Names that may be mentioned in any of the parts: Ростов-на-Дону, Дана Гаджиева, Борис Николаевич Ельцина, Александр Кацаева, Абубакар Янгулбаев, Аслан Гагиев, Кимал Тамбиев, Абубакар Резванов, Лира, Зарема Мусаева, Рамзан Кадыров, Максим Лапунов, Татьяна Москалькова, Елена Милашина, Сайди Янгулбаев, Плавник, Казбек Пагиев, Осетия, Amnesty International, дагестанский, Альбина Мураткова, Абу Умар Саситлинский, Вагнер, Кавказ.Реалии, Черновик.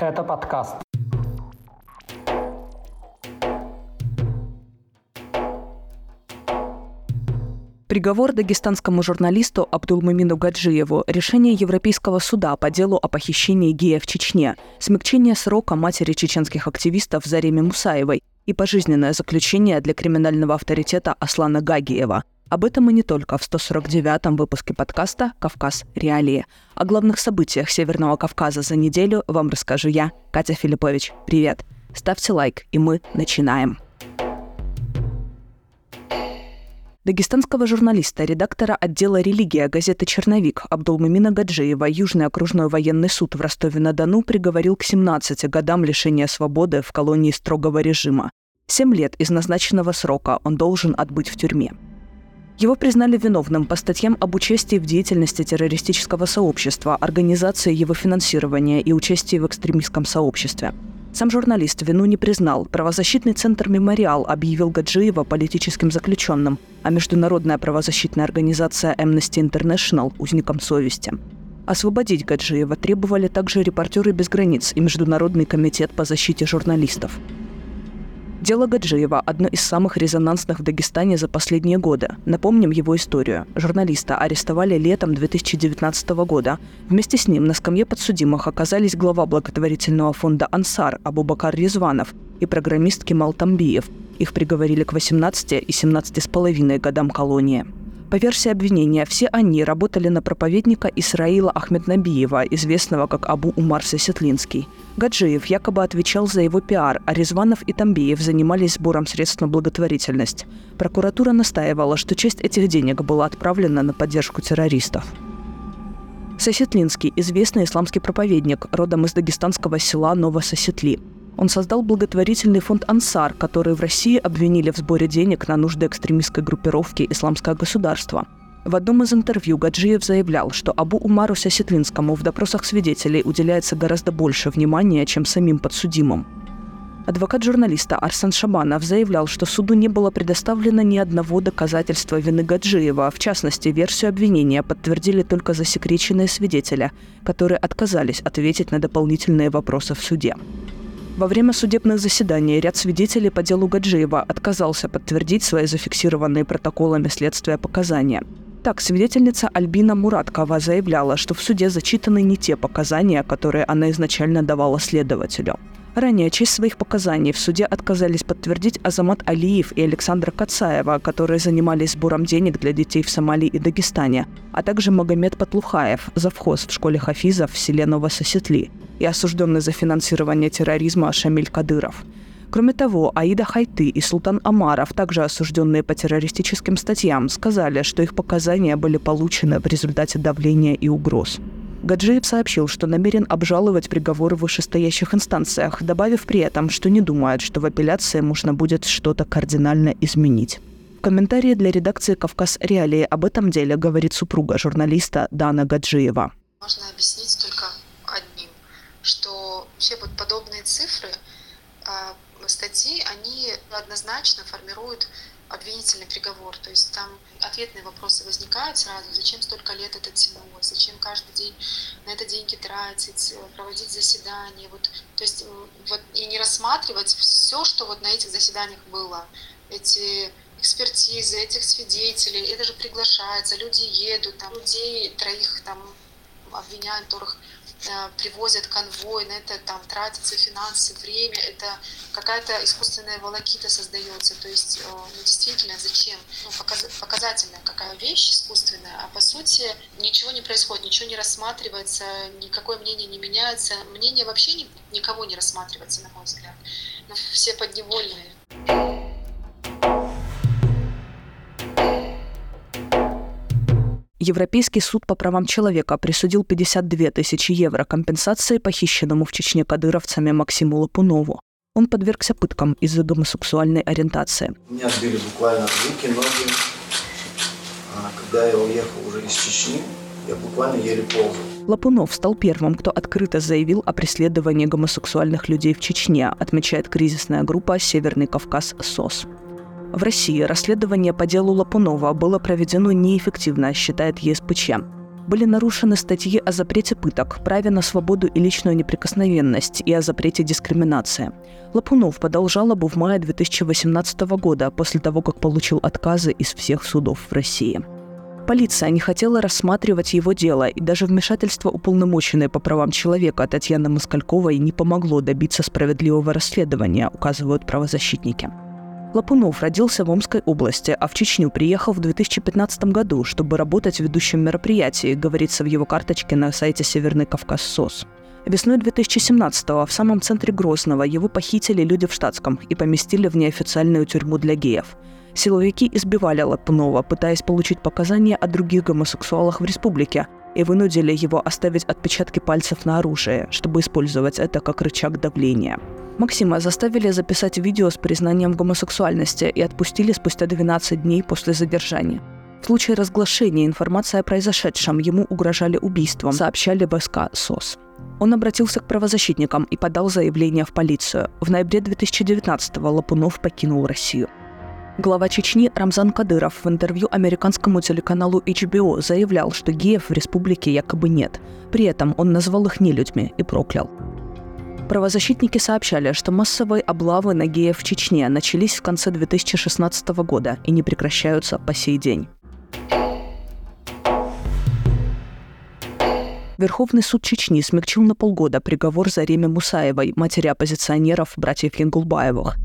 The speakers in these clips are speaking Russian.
Это подкаст. Приговор дагестанскому журналисту Абдулмумину Гаджиеву, решение Европейского суда по делу о похищении гея в Чечне, смягчение срока матери чеченских активистов Зареме Мусаевой и пожизненное заключение для криминального авторитета Аслана Гагиева. Об этом и не только в 149-м выпуске подкаста «Кавказ.Реалии». О главных событиях Северного Кавказа за неделю вам расскажу я, Катя Филиппович. Привет! Ставьте лайк, и мы начинаем. Дагестанского журналиста, редактора отдела «Религия» газеты «Черновик» Абдулмумина Гаджиева Южный окружной военный суд в Ростове-на-Дону приговорил к 17 годам лишения свободы в колонии строгого режима. 7 лет из назначенного срока он должен отбыть в тюрьме. Его признали виновным по статьям об участии в деятельности террористического сообщества, организации его финансирования и участии в экстремистском сообществе. Сам журналист вину не признал. Правозащитный центр «Мемориал» объявил Гаджиева политическим заключенным, а международная правозащитная организация Amnesty International – узником совести. Освободить Гаджиева требовали также «Репортеры без границ» и Международный комитет по защите журналистов. Дело Гаджиева – одно из самых резонансных в Дагестане за последние годы. Напомним его историю. Журналиста арестовали летом 2019 года. Вместе с ним на скамье подсудимых оказались глава благотворительного фонда «Ансар» Абубакар Резванов и программист Кимал Тамбиев. Их приговорили к 18 и 17,5 годам колонии. По версии обвинения, все они работали на проповедника Исраила Ахмеднабиева, известного как Абу Умар Саситлинский. Гаджиев якобы отвечал за его пиар, а Резванов и Тамбиев занимались сбором средств на благотворительность. Прокуратура настаивала, что часть этих денег была отправлена на поддержку террористов. Саситлинский – известный исламский проповедник, родом из дагестанского села Новососетли. Он создал благотворительный фонд «Ансар», который в России обвинили в сборе денег на нужды экстремистской группировки «Исламское государство». В одном из интервью Гаджиев заявлял, что Абу Умару Саситлинскому в допросах свидетелей уделяется гораздо больше внимания, чем самим подсудимым. Адвокат журналиста Арсен Шабанов заявлял, что суду не было предоставлено ни одного доказательства вины Гаджиева. В частности, версию обвинения подтвердили только засекреченные свидетели, которые отказались ответить на дополнительные вопросы в суде. Во время судебных заседаний ряд свидетелей по делу Гаджиева отказался подтвердить свои зафиксированные протоколами следствия показания. Так, свидетельница Альбина Мураткова заявляла, что в суде зачитаны не те показания, которые она изначально давала следователю. Ранее часть своих показаний в суде отказались подтвердить Азамат Алиев и Александр Кацаева, которые занимались сбором денег для детей в Сомали и Дагестане, а также Магомед Патлухаев, завхоз в школе хафизов в селе Новососетли, и осужденный за финансирование терроризма Шамиль Кадыров. Кроме того, Аида Хайты и Султан Амаров, также осужденные по террористическим статьям, сказали, что их показания были получены в результате давления и угроз. Гаджиев сообщил, что намерен обжаловать приговор в вышестоящих инстанциях, добавив при этом, что не думает, что в апелляции можно будет что-то кардинально изменить. В комментарии для редакции «Кавказ.Реалии» об этом деле говорит супруга журналиста Дана Гаджиева. Можно объяснить только одним, что вообще вот подобные цифры, статьи, они однозначно формируют обвинительный приговор. То есть там ответные вопросы возникают сразу. Зачем столько лет это тянулось? Зачем каждый день на это деньги тратить, проводить заседания? И не рассматривать все, что вот на этих заседаниях было. Эти экспертизы, этих свидетелей. Это же приглашается, люди едут. Там людей троих там обвиняют, которых привозят конвой, на это там тратятся финансы, время, это какая-то искусственная волокита создается, то есть действительно зачем, показательная какая вещь искусственная, а по сути ничего не происходит, ничего не рассматривается, никакое мнение не меняется, мнение вообще никого не рассматривается, на мой взгляд, но все подневольные. Европейский суд по правам человека присудил 52 тысячи евро компенсации похищенному в Чечне кадыровцами Максиму Лапунову. Он подвергся пыткам из-за гомосексуальной ориентации. Меня сбили буквально руки, ноги. Когда я уехал уже из Чечни, я буквально еле ползал. Лапунов стал первым, кто открыто заявил о преследовании гомосексуальных людей в Чечне, отмечает кризисная группа «Северный Кавказ СОС». В России расследование по делу Лапунова было проведено неэффективно, считает ЕСПЧ. были нарушены статьи о запрете пыток, праве на свободу и личную неприкосновенность и о запрете дискриминации. Лапунов подал жалобу в мае 2018 года, после того, как получил отказы из всех судов в России. Полиция не хотела рассматривать его дело, и даже вмешательство уполномоченной по правам человека Татьяны Москальковой не помогло добиться справедливого расследования, указывают правозащитники. Лапунов родился в Омской области, а в Чечню приехал в 2015 году, чтобы работать ведущим мероприятий, говорится в его карточке на сайте «Северный Кавказ СОС». Весной 2017-го в самом центре Грозного его похитили люди в штатском и поместили в неофициальную тюрьму для геев. Силовики избивали Лапунова, пытаясь получить показания о других гомосексуалах в республике, и вынудили его оставить отпечатки пальцев на оружии, чтобы использовать это как рычаг давления. Максима заставили записать видео с признанием в гомосексуальности и отпустили спустя 12 дней после задержания. В случае разглашения информации о произошедшем ему угрожали убийством, сообщали в СК СОС. Он обратился к правозащитникам и подал заявление в полицию. В ноябре 2019-го Лапунов покинул Россию. Глава Чечни Рамзан Кадыров в интервью американскому телеканалу HBO заявлял, что геев в республике якобы нет. При этом он назвал их нелюдьми и проклял. Правозащитники сообщали, что массовые облавы на геев в Чечне начались в конце 2016 года и не прекращаются по сей день. Верховный суд Чечни смягчил на полгода приговор Зареме Мусаевой, матери оппозиционеров, братьев Янгулбаевых.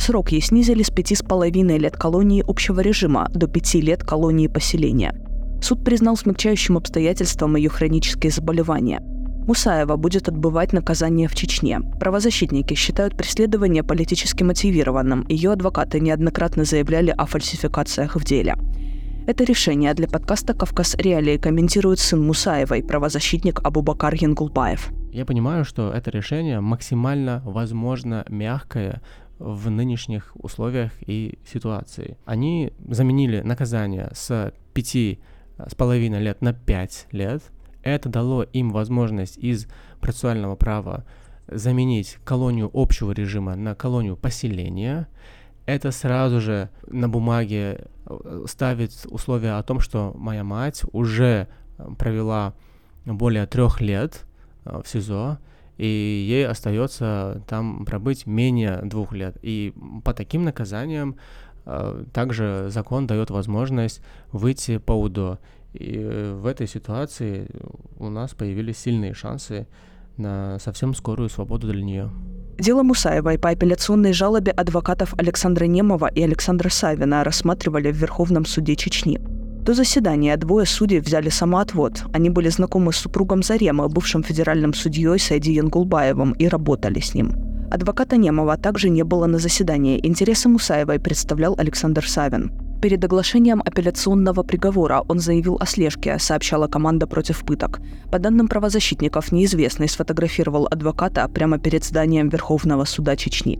Срок ей снизили с 5,5 лет колонии общего режима до 5 лет колонии поселения. Суд признал смягчающим обстоятельством ее хронические заболевания. Мусаева будет отбывать наказание в Чечне. Правозащитники считают преследование политически мотивированным. Ее адвокаты неоднократно заявляли о фальсификациях в деле. Это решение для подкаста «Кавказ.Реалии» комментирует сын Мусаевой, правозащитник Абубакар Янгулбаев. Я понимаю, что это решение максимально, возможно, мягкое, в нынешних условиях и ситуации. Они заменили наказание с 5,5 лет на 5 лет. Это дало им возможность из процессуального права заменить колонию общего режима на колонию поселения. Это сразу же на бумаге ставит условие о том, что моя мать уже провела более 3 лет в СИЗО, и ей остается там пробыть менее 2 лет. И по таким наказаниям также закон дает возможность выйти по УДО. И в этой ситуации у нас появились сильные шансы на совсем скорую свободу для нее. Дело Мусаевой по апелляционной жалобе адвокатов Александра Немова и Александра Савина рассматривали в Верховном суде Чечни. До заседания двое судей взяли самоотвод. Они были знакомы с супругом Заремы, бывшим федеральным судьей Сайди Янгулбаевым, и работали с ним. Адвоката Немова также не было на заседании. Интересы Мусаевой представлял Александр Савин. Перед оглашением апелляционного приговора он заявил о слежке, сообщала команда против пыток. По данным правозащитников, неизвестный сфотографировал адвоката прямо перед зданием Верховного суда Чечни.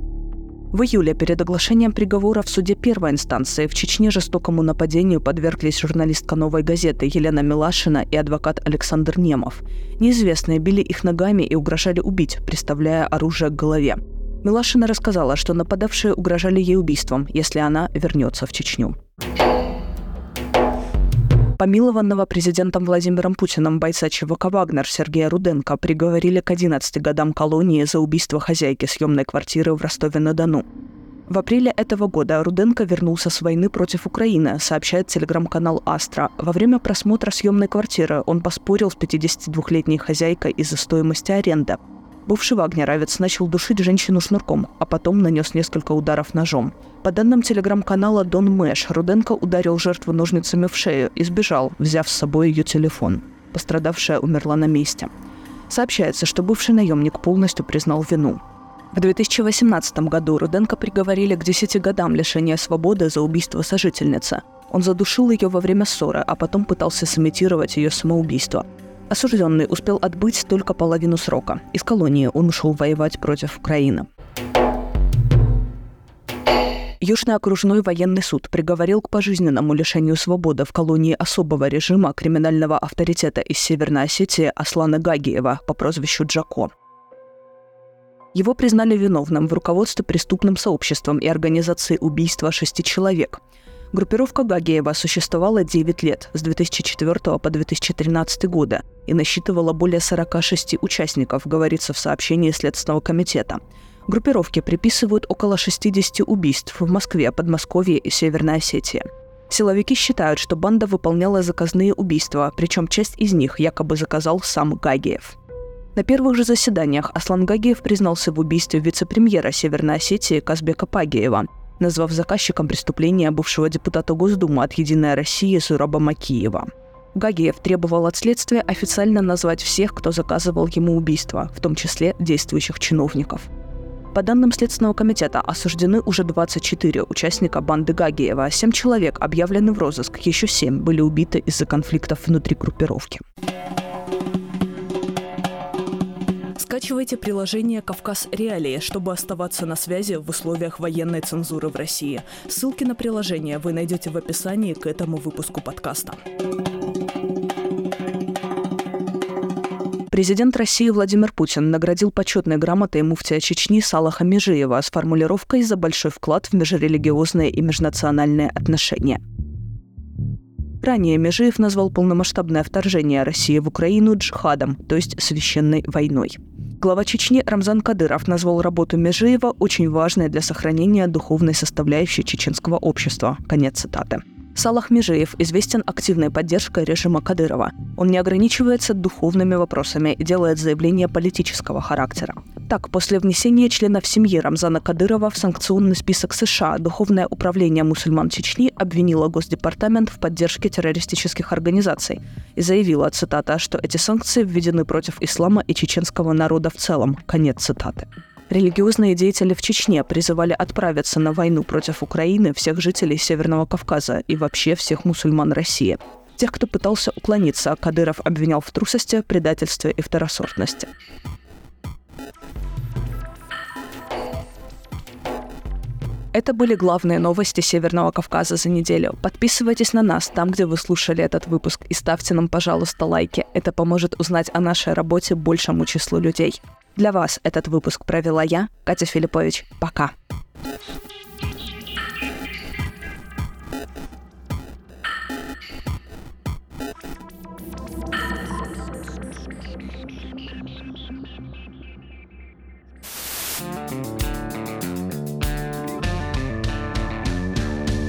В июле перед оглашением приговора в суде первой инстанции в Чечне жестокому нападению подверглись журналистка «Новой газеты» Елена Милашина и адвокат Александр Немов. Неизвестные били их ногами и угрожали убить, приставляя оружие к голове. Милашина рассказала, что нападавшие угрожали ей убийством, если она вернется в Чечню. Помилованного президентом Владимиром Путиным бойца ЧВК «Вагнер» Сергея Руденко приговорили к 11 годам колонии за убийство хозяйки съемной квартиры в Ростове-на-Дону. В апреле этого года Руденко вернулся с войны против Украины, сообщает телеграм-канал «Астра». Во время просмотра съемной квартиры он поспорил с 52-летней хозяйкой из-за стоимости аренды. Бывший вагнеровец начал душить женщину шнурком, а потом нанес несколько ударов ножом. По данным телеграм-канала «Дон Мэш», Руденко ударил жертву ножницами в шею и сбежал, взяв с собой ее телефон. Пострадавшая умерла на месте. Сообщается, что бывший наемник полностью признал вину. В 2018 году Руденко приговорили к 10 годам лишения свободы за убийство сожительницы. Он задушил ее во время ссоры, а потом пытался сымитировать ее самоубийство. Осужденный успел отбыть только половину срока. Из колонии он ушел воевать против Украины. Южный окружной военный суд приговорил к пожизненному лишению свободы в колонии особого режима криминального авторитета из Северной Осетии Аслана Гагиева по прозвищу Джако. Его признали виновным в руководстве преступным сообществом и организации убийства 6 человек. Группировка Гагиева существовала 9 лет, с 2004 по 2013 года, и насчитывала более 46 участников, говорится в сообщении Следственного комитета. Группировке приписывают около 60 убийств в Москве, Подмосковье и Северной Осетии. Силовики считают, что банда выполняла заказные убийства, причем часть из них якобы заказал сам Гагиев. На первых же заседаниях Аслан Гагиев признался в убийстве вице-премьера Северной Осетии Казбека Пагиева, назвав заказчиком преступления бывшего депутата Госдумы от «Единой России» Зураба Макиева. Гагиев требовал от следствия официально назвать всех, кто заказывал ему убийство, в том числе действующих чиновников. По данным Следственного комитета, осуждены уже 24 участника банды Гагиева, 7 человек объявлены в розыск, еще 7 были убиты из-за конфликтов внутри группировки. Скачивайте приложение «Кавказ.Реалии», чтобы оставаться на связи в условиях военной цензуры в России. Ссылки на приложение вы найдете в описании к этому выпуску подкаста. Президент России Владимир Путин наградил почетной грамотой муфтия Чечни Салаха Межиева с формулировкой «За большой вклад в межрелигиозные и межнациональные отношения». Ранее Межиев назвал полномасштабное вторжение России в Украину джихадом, то есть священной войной. Глава Чечни Рамзан Кадыров назвал работу Межиева очень важной для сохранения духовной составляющей чеченского общества. Конец цитаты. Салах Межиев известен активной поддержкой режима Кадырова. Он не ограничивается духовными вопросами и делает заявления политического характера. Так, после внесения членов семьи Рамзана Кадырова в санкционный список США Духовное управление мусульман Чечни обвинило Госдепартамент в поддержке террористических организаций и заявило, цитата, что эти санкции введены против ислама и чеченского народа в целом. Конец цитаты. Религиозные деятели в Чечне призывали отправиться на войну против Украины всех жителей Северного Кавказа и вообще всех мусульман России. Тех, кто пытался уклониться, Кадыров обвинял в трусости, предательстве и второсортности. Это были главные новости Северного Кавказа за неделю. Подписывайтесь на нас там, где вы слушали этот выпуск, и ставьте нам, пожалуйста, лайки. Это поможет узнать о нашей работе большему числу людей. Для вас этот выпуск провела я, Катя Филиппович. Пока.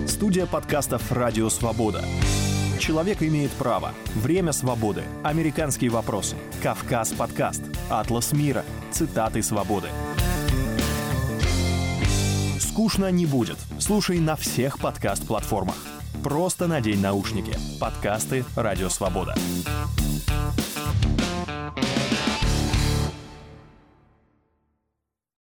Студия подкастов «Радио Свобода». «Человек имеет право», «Время свободы», «Американские вопросы», «Кавказ-подкаст», «Атлас мира», «Цитаты свободы». Скучно не будет. Слушай на всех подкаст-платформах. Просто надень наушники. Подкасты «Радио Свобода».